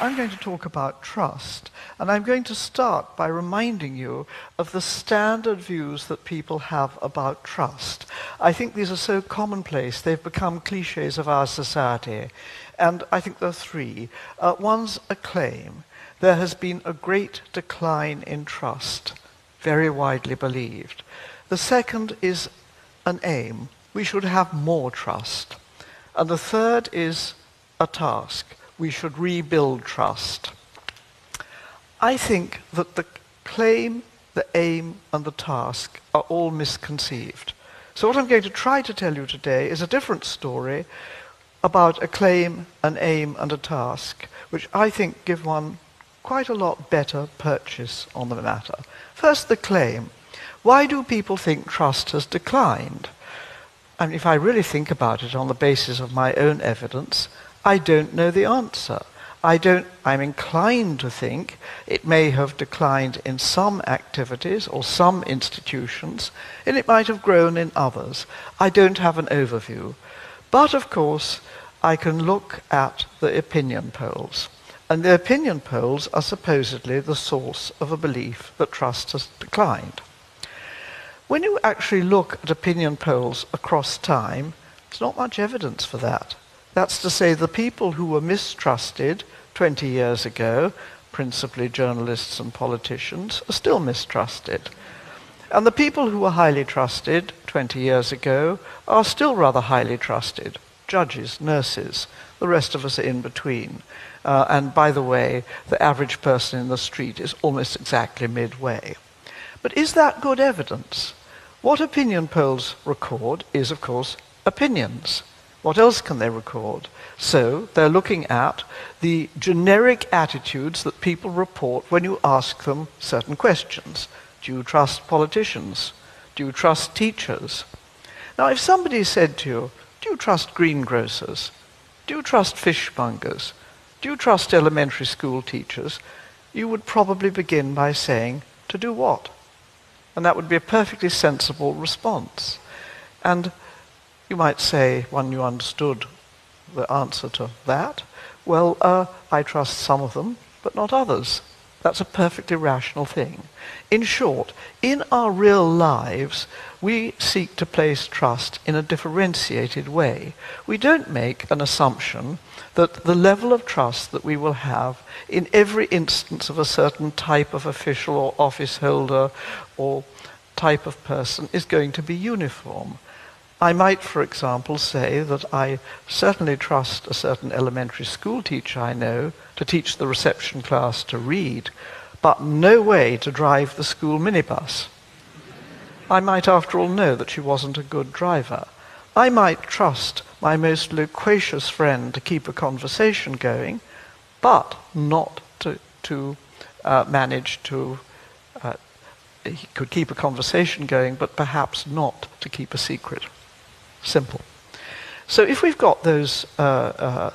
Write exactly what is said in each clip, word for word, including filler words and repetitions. I'm going to talk about trust, and I'm going to start by reminding you of the standard views that people have about trust. I think these are so commonplace, they've become cliches of our society, and I think there are three. Uh, one's a claim. There has been a great decline in trust, very widely believed. The second is an aim. We should have more trust. And the third is a task. We should rebuild trust. I think that the claim, the aim, and the task are all misconceived. So what I'm going to try to tell you today is a different story about a claim, an aim, and a task, which I think give one quite a lot better purchase on the matter. First, the claim. Why do people think trust has declined? I mean, if I really think about it on the basis of my own evidence, I don't know the answer. I don't, I'm inclined to think it may have declined in some activities or some institutions, and it might have grown in others. I don't have an overview. But, of course, I can look at the opinion polls. And the opinion polls are supposedly the source of a belief that trust has declined. When you actually look at opinion polls across time, there's not much evidence for that. That's to say, the people who were mistrusted twenty years ago, principally journalists and politicians, are still mistrusted. And the people who were highly trusted twenty years ago are still rather highly trusted. Judges, nurses, the rest of us are in between. Uh, and by the way, the average person in the street is almost exactly midway. But is that good evidence? What opinion polls record is, of course, opinions. What else can they record? So they're looking at the generic attitudes that people report when you ask them certain questions. Do you trust politicians? Do you trust teachers? Now, if somebody said to you, do you trust greengrocers? Do you trust fishmongers? Do you trust elementary school teachers? You would probably begin by saying, to do what? And that would be a perfectly sensible response. And you might say, when you understood the answer to that, well, uh, I trust some of them, but not others. That's a perfectly rational thing. In short, in our real lives, we seek to place trust in a differentiated way. We don't make an assumption that the level of trust that we will have in every instance of a certain type of official or office holder or type of person is going to be uniform. I might, for example, say that I certainly trust a certain elementary school teacher I know to teach the reception class to read, but no way to drive the school minibus. I might, after all, know that she wasn't a good driver. I might trust my most loquacious friend to keep a conversation going, but not to, to uh, manage to... Uh, he could keep a conversation going, but perhaps not to keep a secret. Simple. So if we've got those uh, uh,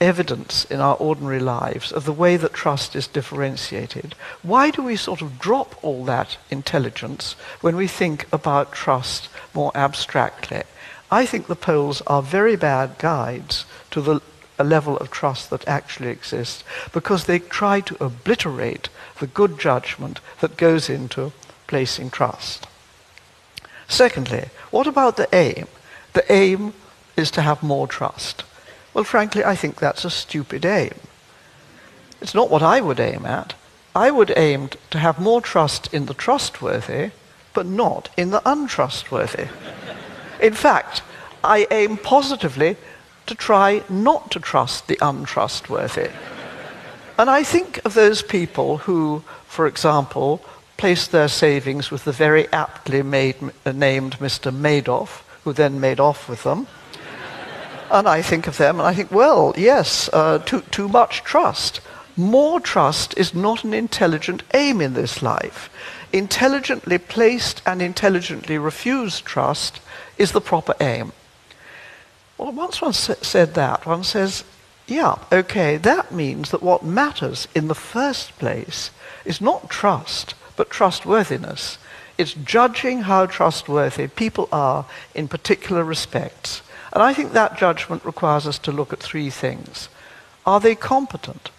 evidence in our ordinary lives of the way that trust is differentiated, why do we sort of drop all that intelligence when we think about trust more abstractly? I think the polls are very bad guides to the level of trust that actually exists, because they try to obliterate the good judgment that goes into placing trust. Secondly, what about the aim? The aim is to have more trust. Well, frankly, I think that's a stupid aim. It's not what I would aim at. I would aim to have more trust in the trustworthy, but not in the untrustworthy. In fact, I aim positively to try not to trust the untrustworthy. And I think of those people who, for example, placed their savings with the very aptly made, uh, named Mister Madoff, who then made off with them. And I think of them and I think, well, yes, uh, too, too much trust. More trust is not an intelligent aim in this life. Intelligently placed and intelligently refused trust is the proper aim. Well, once one said that, one says, yeah, okay, that means that what matters in the first place is not trust, but trustworthiness. It's judging how trustworthy people are in particular respects. And I think that judgment requires us to look at three things. Are they competent?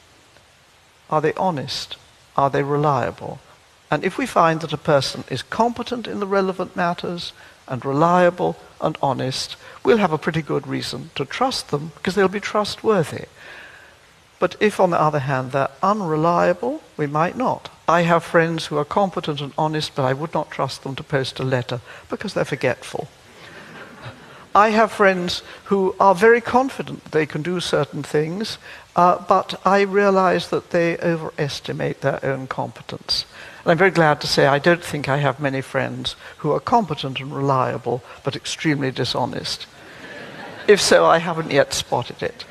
Are they honest? Are they reliable? And if we find that a person is competent in the relevant matters and reliable and honest, we'll have a pretty good reason to trust them because they'll be trustworthy. But if, on the other hand, they're unreliable, we might not. I have friends who are competent and honest, but I would not trust them to post a letter because they're forgetful. I have friends who are very confident that they can do certain things, uh, but I realize that they overestimate their own competence. And I'm very glad to say I don't think I have many friends who are competent and reliable, but extremely dishonest. If so, I haven't yet spotted it.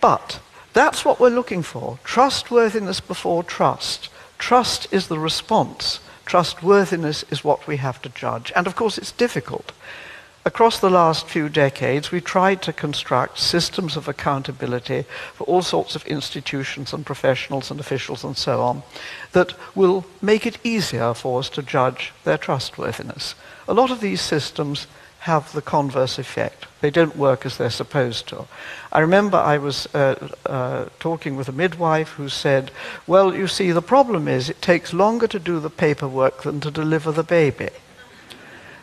But that's what we're looking for. Trustworthiness before trust. Trust is the response. Trustworthiness is what we have to judge. And of course, it's difficult. Across the last few decades, we tried to construct systems of accountability for all sorts of institutions and professionals and officials and so on that will make it easier for us to judge their trustworthiness. A lot of these systems have the converse effect. They don't work as they're supposed to. I remember I was uh, uh, talking with a midwife who said, well, you see, the problem is it takes longer to do the paperwork than to deliver the baby.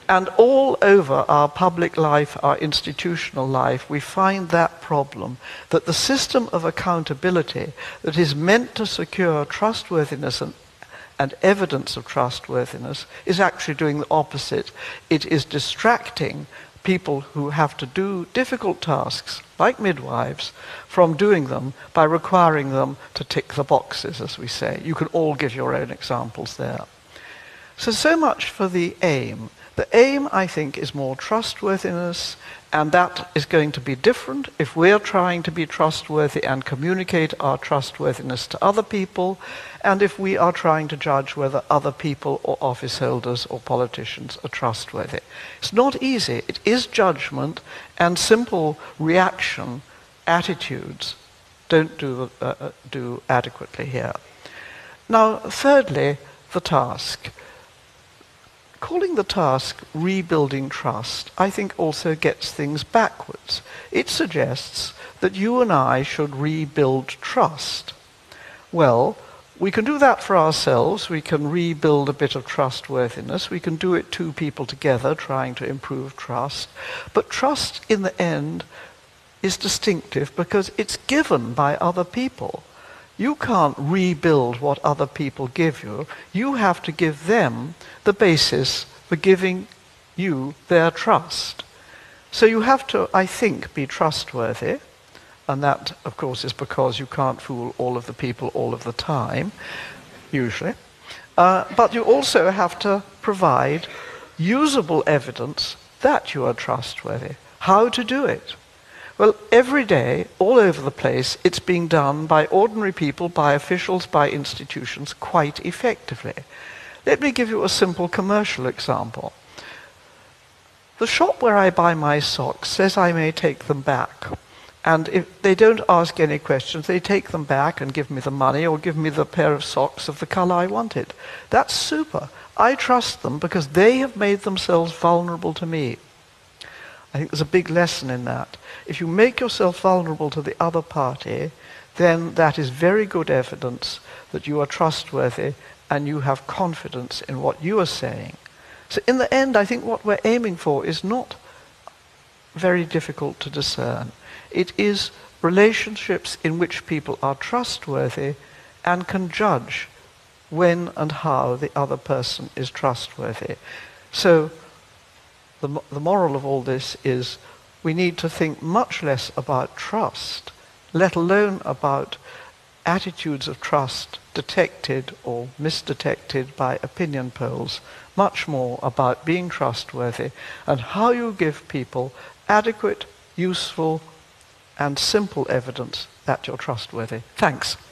And all over our public life, our institutional life, we find that problem, that the system of accountability that is meant to secure trustworthiness and and evidence of trustworthiness is actually doing the opposite. It is distracting people who have to do difficult tasks, like midwives, from doing them by requiring them to tick the boxes, as we say. You can all give your own examples there. So, so much for the aim. The aim, I think, is more trustworthiness, and that is going to be different if we're trying to be trustworthy and communicate our trustworthiness to other people, and if we are trying to judge whether other people or office holders or politicians are trustworthy. It's not easy. It is judgment, and simple reaction attitudes don't do, uh, do adequately here. Now, thirdly, the task. Calling the task rebuilding trust, I think, also gets things backwards. It suggests that you and I should rebuild trust. Well, we can do that for ourselves. We can rebuild a bit of trustworthiness. We can do it two people together trying to improve trust. But trust, in the end, is distinctive because it's given by other people. You can't rebuild what other people give you. You have to give them the basis for giving you their trust. So you have to, I think, be trustworthy. And that, of course, is because you can't fool all of the people all of the time, usually. Uh, but you also have to provide usable evidence that you are trustworthy. How to do it? Well, every day, all over the place, it's being done by ordinary people, by officials, by institutions, quite effectively. Let me give you a simple commercial example. The shop where I buy my socks says I may take them back. And if they don't ask any questions, they take them back and give me the money or give me the pair of socks of the color I wanted. That's super. I trust them because they have made themselves vulnerable to me. I think there's a big lesson in that. If you make yourself vulnerable to the other party, then that is very good evidence that you are trustworthy and you have confidence in what you are saying. So in the end, I think what we're aiming for is not very difficult to discern. It is relationships in which people are trustworthy and can judge when and how the other person is trustworthy. So The, the moral of all this is we need to think much less about trust, let alone about attitudes of trust detected or misdetected by opinion polls, much more about being trustworthy and how you give people adequate, useful, and simple evidence that you're trustworthy. Thanks.